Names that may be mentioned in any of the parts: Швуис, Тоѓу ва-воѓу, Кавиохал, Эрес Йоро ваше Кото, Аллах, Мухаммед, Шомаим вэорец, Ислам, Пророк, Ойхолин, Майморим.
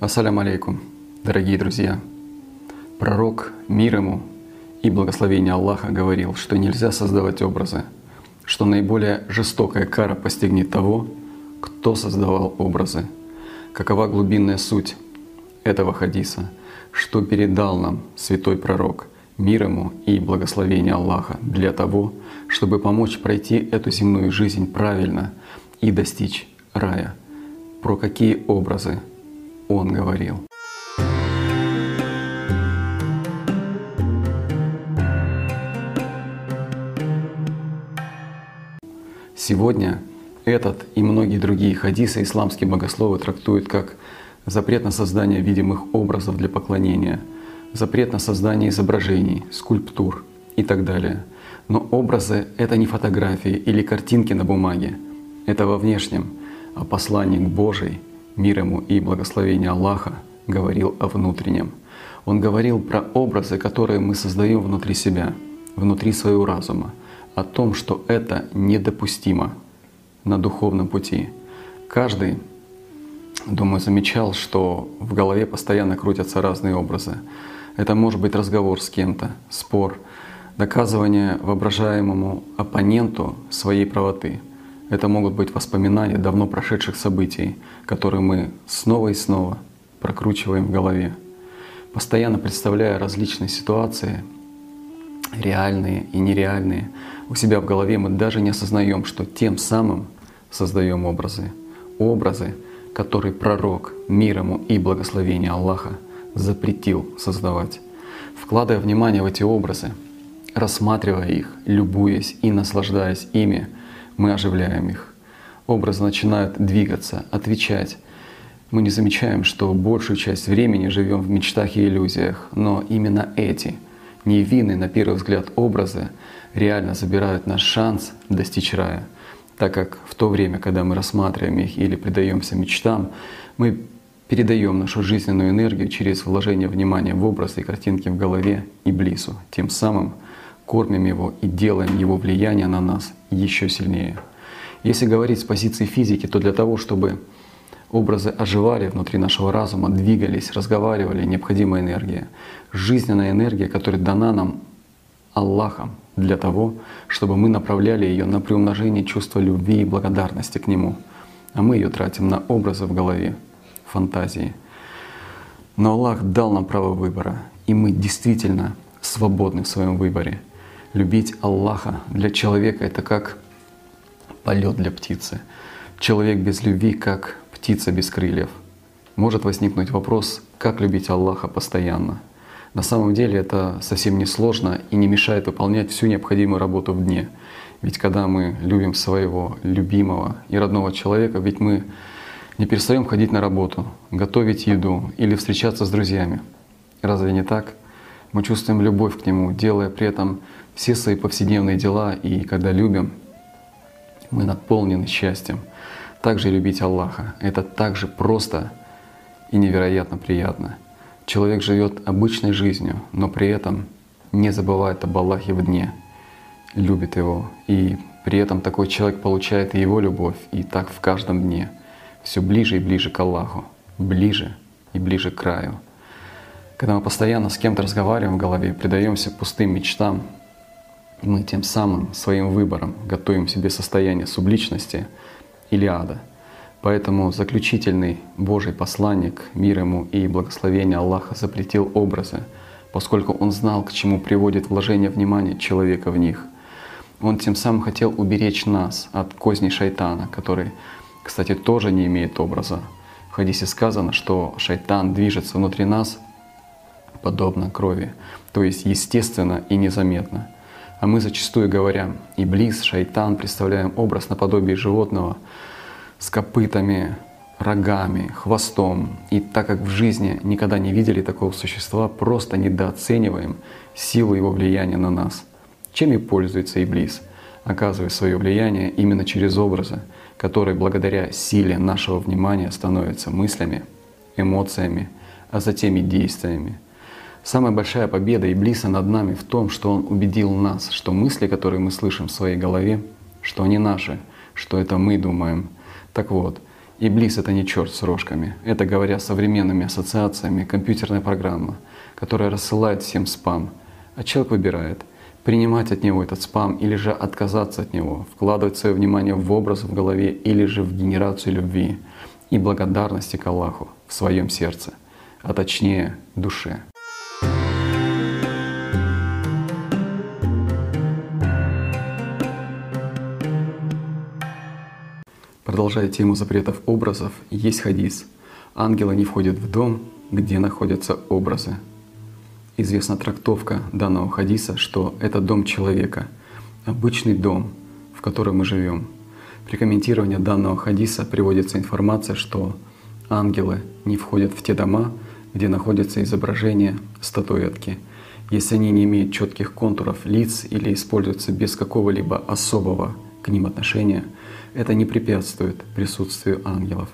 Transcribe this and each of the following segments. Ассаляму алейкум, дорогие друзья. Пророк, мир ему и благословение Аллаха, говорил, что нельзя создавать образы, что наиболее жестокая кара постигнет того, кто создавал образы. Какова глубинная суть этого хадиса, что передал нам святой пророк, мир ему и благословение Аллаха, для того, чтобы помочь пройти эту земную жизнь правильно и достичь рая. Про какие образы он говорил? Сегодня этот и многие другие хадисы исламские богословы трактуют как запрет на создание видимых образов для поклонения, запрет на создание изображений, скульптур и так далее. Но образы — это не фотографии или картинки на бумаге, это во внешнем, а посланник Божий, мир ему и благословение Аллаха, говорил о внутреннем. Он говорил про образы, которые мы создаем внутри себя, внутри своего разума, о том, что это недопустимо на духовном пути. Каждый, думаю, замечал, что в голове постоянно крутятся разные образы. Это может быть разговор с кем-то, спор, доказывание воображаемому оппоненту своей правоты. Это могут быть воспоминания давно прошедших событий, которые мы снова и снова прокручиваем в голове, постоянно представляя различные ситуации, реальные и нереальные, у себя в голове. Мы даже не осознаем, что тем самым создаем образы. Образы, которые пророк, мир ему и благословение Аллаха, запретил создавать. Вкладывая внимание в эти образы, рассматривая их, любуясь и наслаждаясь ими, мы оживляем их. Образы начинают двигаться, отвечать. Мы не замечаем, что большую часть времени живем в мечтах и иллюзиях, но именно эти невинные на первый взгляд образы реально забирают наш шанс достичь рая, так как в то время, когда мы рассматриваем их или предаемся мечтам, мы передаем нашу жизненную энергию через вложение внимания в образы и картинки в голове Иблису, тем самым кормим его и делаем его влияние на нас еще сильнее. Если говорить с позиции физики, то для того, чтобы образы оживали внутри нашего разума, двигались, разговаривали, необходима энергия. Жизненная энергия, которая дана нам Аллахом для того, чтобы мы направляли ее на приумножение чувства любви и благодарности к Нему. А мы ее тратим на образы в голове, фантазии. Но Аллах дал нам право выбора, и мы действительно свободны в своем выборе. Любить Аллаха для человека — это как полет для птицы. Человек без любви как птица без крыльев. Может возникнуть вопрос, как любить Аллаха постоянно. На самом деле это совсем не сложно и не мешает выполнять всю необходимую работу в дне. Ведь когда мы любим своего любимого и родного человека, ведь мы не перестаем ходить на работу, готовить еду или встречаться с друзьями. Разве не так? Мы чувствуем любовь к нему, делая при этом все свои повседневные дела, и когда любим, мы наполнены счастьем. Также любить Аллаха — это также просто и невероятно приятно. Человек живет обычной жизнью, но при этом не забывает об Аллахе в дне, любит его. И при этом такой человек получает и его любовь, и так в каждом дне, все ближе и ближе к Аллаху, ближе и ближе к краю. Когда мы постоянно с кем-то разговариваем в голове, предаемся пустым мечтам, мы тем самым своим выбором готовим себе состояние субличности или ада. Поэтому заключительный Божий посланник, мир ему и благословение Аллаха, запретил образы, поскольку он знал, к чему приводит вложение внимания человека в них. Он тем самым хотел уберечь нас от козни шайтана, который, кстати, тоже не имеет образа. В хадисе сказано, что шайтан движется внутри нас подобно крови, то есть естественно и незаметно. А мы зачастую, говоря «иблис», «шайтан», представляем образ наподобие животного с копытами, рогами, хвостом. И так как в жизни никогда не видели такого существа, просто недооцениваем силу его влияния на нас. Чем и пользуется иблис, оказывая свое влияние именно через образы, которые благодаря силе нашего внимания становятся мыслями, эмоциями, а затем и действиями. Самая большая победа Иблиса над нами в том, что он убедил нас, что мысли, которые мы слышим в своей голове, что они наши, что это мы думаем. Так вот, Иблис — это не черт с рожками. Это, говоря современными ассоциациями, компьютерная программа, которая рассылает всем спам. А человек выбирает, принимать от него этот спам или же отказаться от него, вкладывать свое внимание в образ в голове или же в генерацию любви и благодарности к Аллаху в своем сердце, а точнее душе. Продолжая тему запретов образов, есть хадис: «Ангелы не входят в дом, где находятся образы». Известна трактовка данного хадиса, что это дом человека, обычный дом, в котором мы живем. При комментировании данного хадиса приводится информация, что ангелы не входят в те дома, где находятся изображения, статуэтки, если они не имеют четких контуров лиц или используются без какого-либо особого к ним отношения. Это не препятствует присутствию ангелов,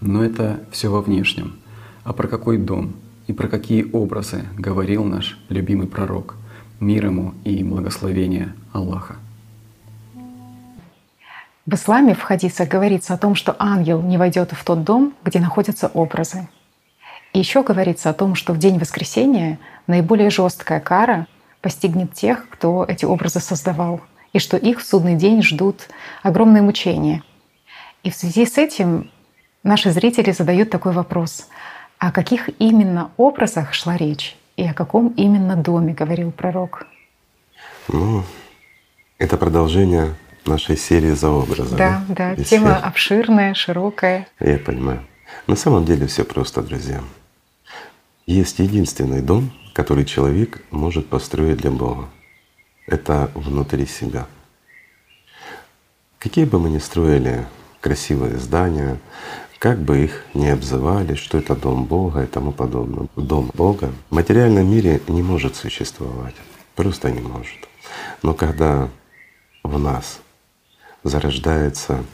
но это все во внешнем. А про какой дом и про какие образы говорил наш любимый пророк, мир ему и благословение Аллаха? В исламе в хадисах говорится о том, что ангел не войдет в тот дом, где находятся образы. И еще говорится о том, что в день воскресения наиболее жесткая кара постигнет тех, кто эти образы создавал, и что их в судный день ждут огромные мучения. И в связи с этим наши зрители задают такой вопрос: о каких именно образах шла речь и о каком именно доме говорил пророк? Ну, это продолжение нашей серии «За образом». Да, да, да, тема обширная, широкая. Я понимаю. На самом деле все просто, друзья. Есть единственный дом, который человек может построить для Бога. Это внутри себя. Какие бы мы ни строили красивые здания, как бы их ни обзывали, что это дом Бога и тому подобное, дом Бога в материальном мире не может существовать, просто не может. Но когда в нас зарождается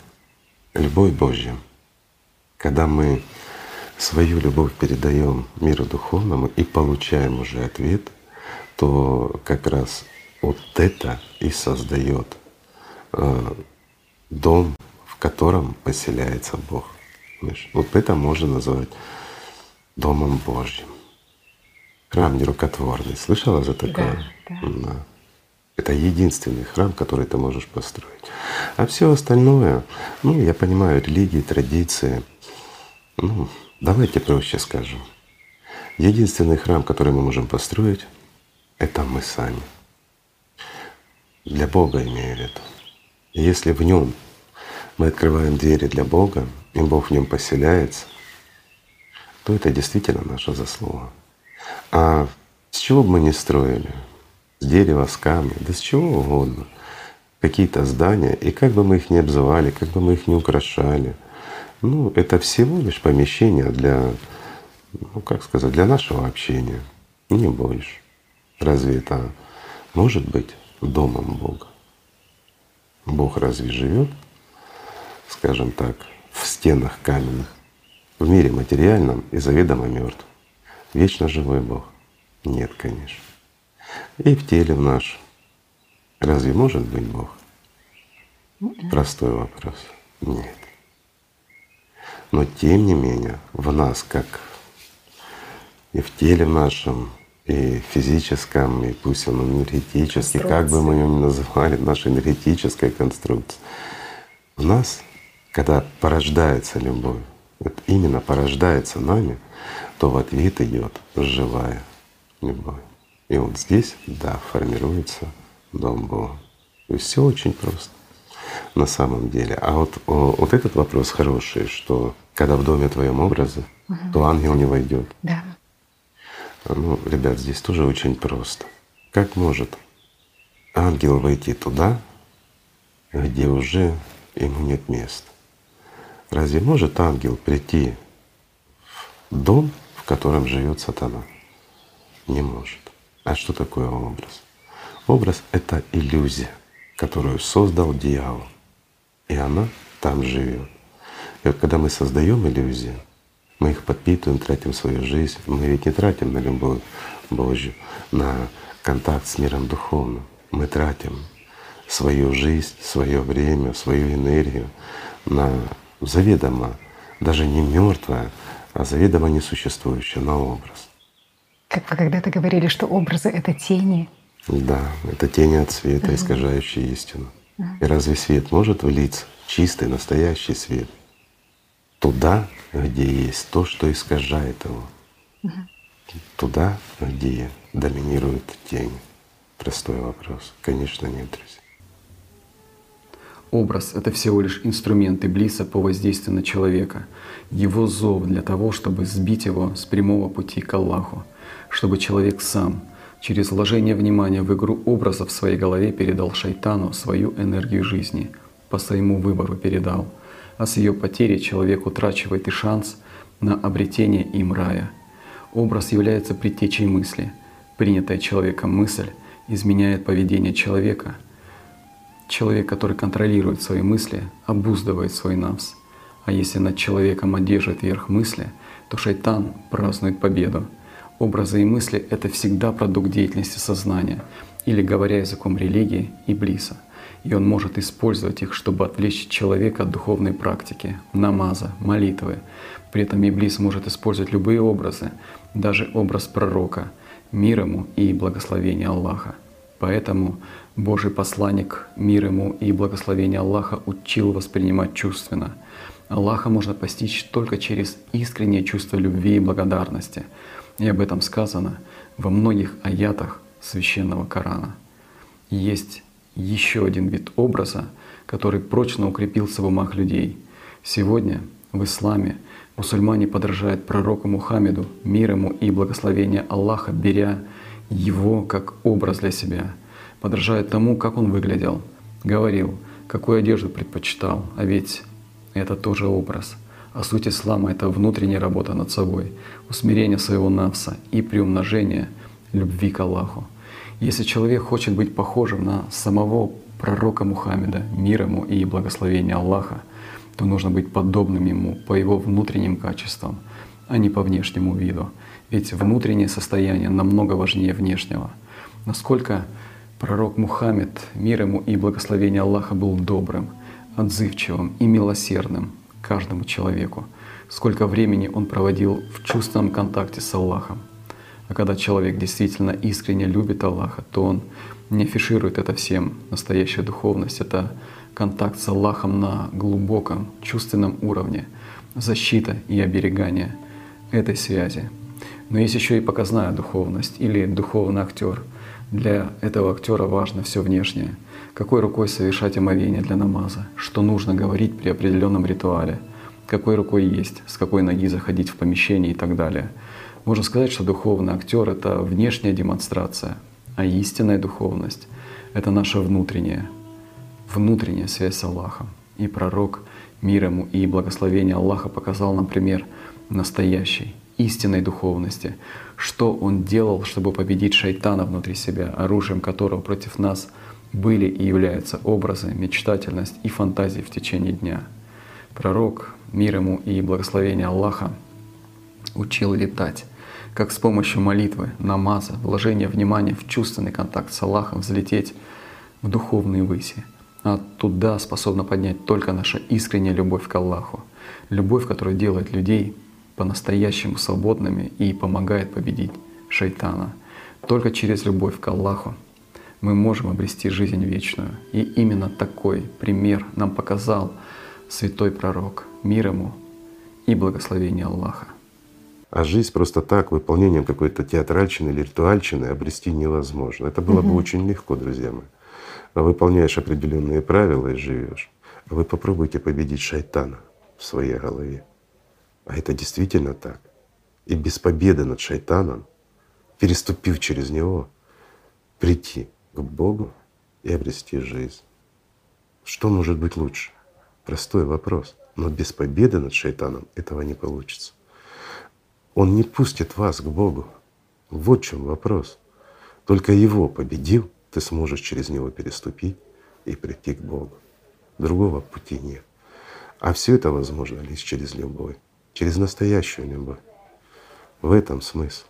любовь Божья, когда мы свою любовь передаем миру духовному и получаем уже ответ, то как раз вот это и создает дом, в котором поселяется Бог. Вот это можно назвать домом Божьим. Храм нерукотворный. Слышала же такое? Да, да. Это единственный храм, который ты можешь построить. А все остальное, ну, я понимаю, религии, традиции. Ну, давайте проще скажем. Единственный храм, который мы можем построить, это мы сами. Для Бога имею в виду. И если в нем мы открываем двери для Бога, и Бог в нем поселяется, то это действительно наша заслуга. А с чего бы мы ни строили, с дерева, с камня, да с чего угодно, какие-то здания, и как бы мы их ни обзывали, как бы мы их ни украшали, ну это всего лишь помещение для, ну как сказать, для нашего общения, не больше. Разве это может быть домом Бога? Бог разве живет, скажем так, в стенах каменных, в мире материальном и заведомо мертв? Вечно живой Бог? Нет, конечно. И в теле в наш разве может быть Бог? Простой вопрос. Нет. Но тем не менее в нас, как и в теле в нашем, и физическом, и пусть он энергетический, как бы мы его ни называли, наша энергетическая конструкция, в нас, когда порождается любовь, вот именно порождается нами, то в ответ идет живая любовь. И вот здесь, да, формируется дом Бога. И все очень просто на самом деле. А вот этот вопрос хороший, что когда в доме твоем образы, то ангел не войдет. Да. Ну, ребят, здесь тоже очень просто. Как может ангел войти туда, где уже ему нет места? Разве может ангел прийти в дом, в котором живет сатана? Не может. А что такое образ? Образ — это иллюзия, которую создал дьявол, и она там живет. И вот когда мы создаем иллюзии, мы их подпитываем, тратим свою жизнь. Мы ведь не тратим на любовь Божью, на контакт с миром духовным. Мы тратим свою жизнь, свое время, свою энергию на заведомо даже не мертвое, а заведомо несуществующее, на образ. Как вы когда-то говорили, что образы — это тени. Да, это тени от света, искажающие истину. И разве свет может влиться, чистый, настоящий свет, туда, где есть то, что искажает его, туда, где доминирует тень? Простой вопрос. Конечно, нет, друзья. Образ — это всего лишь инструмент Иблиса по воздействию на человека, его зов для того, чтобы сбить его с прямого пути к Аллаху, чтобы человек сам через вложение внимания в игру образа в своей голове передал шайтану свою энергию жизни, по своему выбору передал, а с ее потери человек утрачивает и шанс на обретение им рая. Образ является предтечей мысли. Принятая человеком мысль изменяет поведение человека. Человек, который контролирует свои мысли, обуздывает свой нафс. А если над человеком одержит верх мысли, то шайтан празднует победу. Образы и мысли — это всегда продукт деятельности сознания, или, говоря языком религии, Иблиса. И он может использовать их, чтобы отвлечь человека от духовной практики, намаза, молитвы. При этом Иблис может использовать любые образы, даже образ пророка, мир ему и благословение Аллаха. Поэтому Божий посланник, мир ему и благословение Аллаха, учил воспринимать чувственно. Аллаха можно постичь только через искреннее чувство любви и благодарности. И об этом сказано во многих аятах Священного Корана. Есть еще один вид образа, который прочно укрепился в умах людей. Сегодня в исламе мусульмане подражают пророку Мухаммеду, мир ему и благословение Аллаха, беря его как образ для себя, подражают тому, как он выглядел, говорил, какую одежду предпочитал, а ведь это тоже образ. А суть ислама — это внутренняя работа над собой, усмирение своего нафса и приумножение любви к Аллаху. Если человек хочет быть похожим на самого пророка Мухаммеда, мир ему и благословение Аллаха, то нужно быть подобным ему по его внутренним качествам, а не по внешнему виду. Ведь внутреннее состояние намного важнее внешнего. Насколько пророк Мухаммед, мир ему и благословение Аллаха, был добрым, отзывчивым и милосердным каждому человеку, сколько времени он проводил в чувственном контакте с Аллахом. А когда человек действительно искренне любит Аллаха, то он не афиширует это всем. Настоящая духовность — это контакт с Аллахом на глубоком, чувственном уровне, защита и оберегание этой связи. Но есть еще и показная духовность или духовный актер. Для этого актера важно все внешнее. Какой рукой совершать омовение для намаза, что нужно говорить при определенном ритуале, какой рукой есть, с какой ноги заходить в помещение и так далее. Можно сказать, что духовный актер — это внешняя демонстрация, а истинная духовность — это наша внутренняя связь с Аллахом. И пророк, мир ему и благословение Аллаха, показал нам пример настоящий, истинной духовности, что он делал, чтобы победить шайтана внутри себя, оружием которого против нас были и являются образы, мечтательность и фантазии в течение дня. Пророк, мир ему и благословение Аллаха, учил летать, как с помощью молитвы, намаза, вложения внимания в чувственный контакт с Аллахом взлететь в духовные выси. А туда способна поднять только наша искренняя любовь к Аллаху, любовь, которая делает людей по-настоящему свободными и помогает победить шайтана. Только через любовь к Аллаху мы можем обрести жизнь вечную. И именно такой пример нам показал святой пророк, мир ему и благословение Аллаха. А жизнь просто так, выполнением какой-то театральщины или ритуальщины, обрести невозможно. Это было бы очень легко, друзья мои. Выполняешь определенные правила и живешь. А вы попробуйте победить шайтана в своей голове. А это действительно так. И без победы над шайтаном, переступив через него, прийти к Богу и обрести жизнь. Что может быть лучше? Простой вопрос. Но без победы над шайтаном этого не получится. Он не пустит вас к Богу. Вот в чем вопрос. Только его победив, ты сможешь через него переступить и прийти к Богу. Другого пути нет. А все это возможно лишь через любовь, через настоящую любовь. В этом смысл.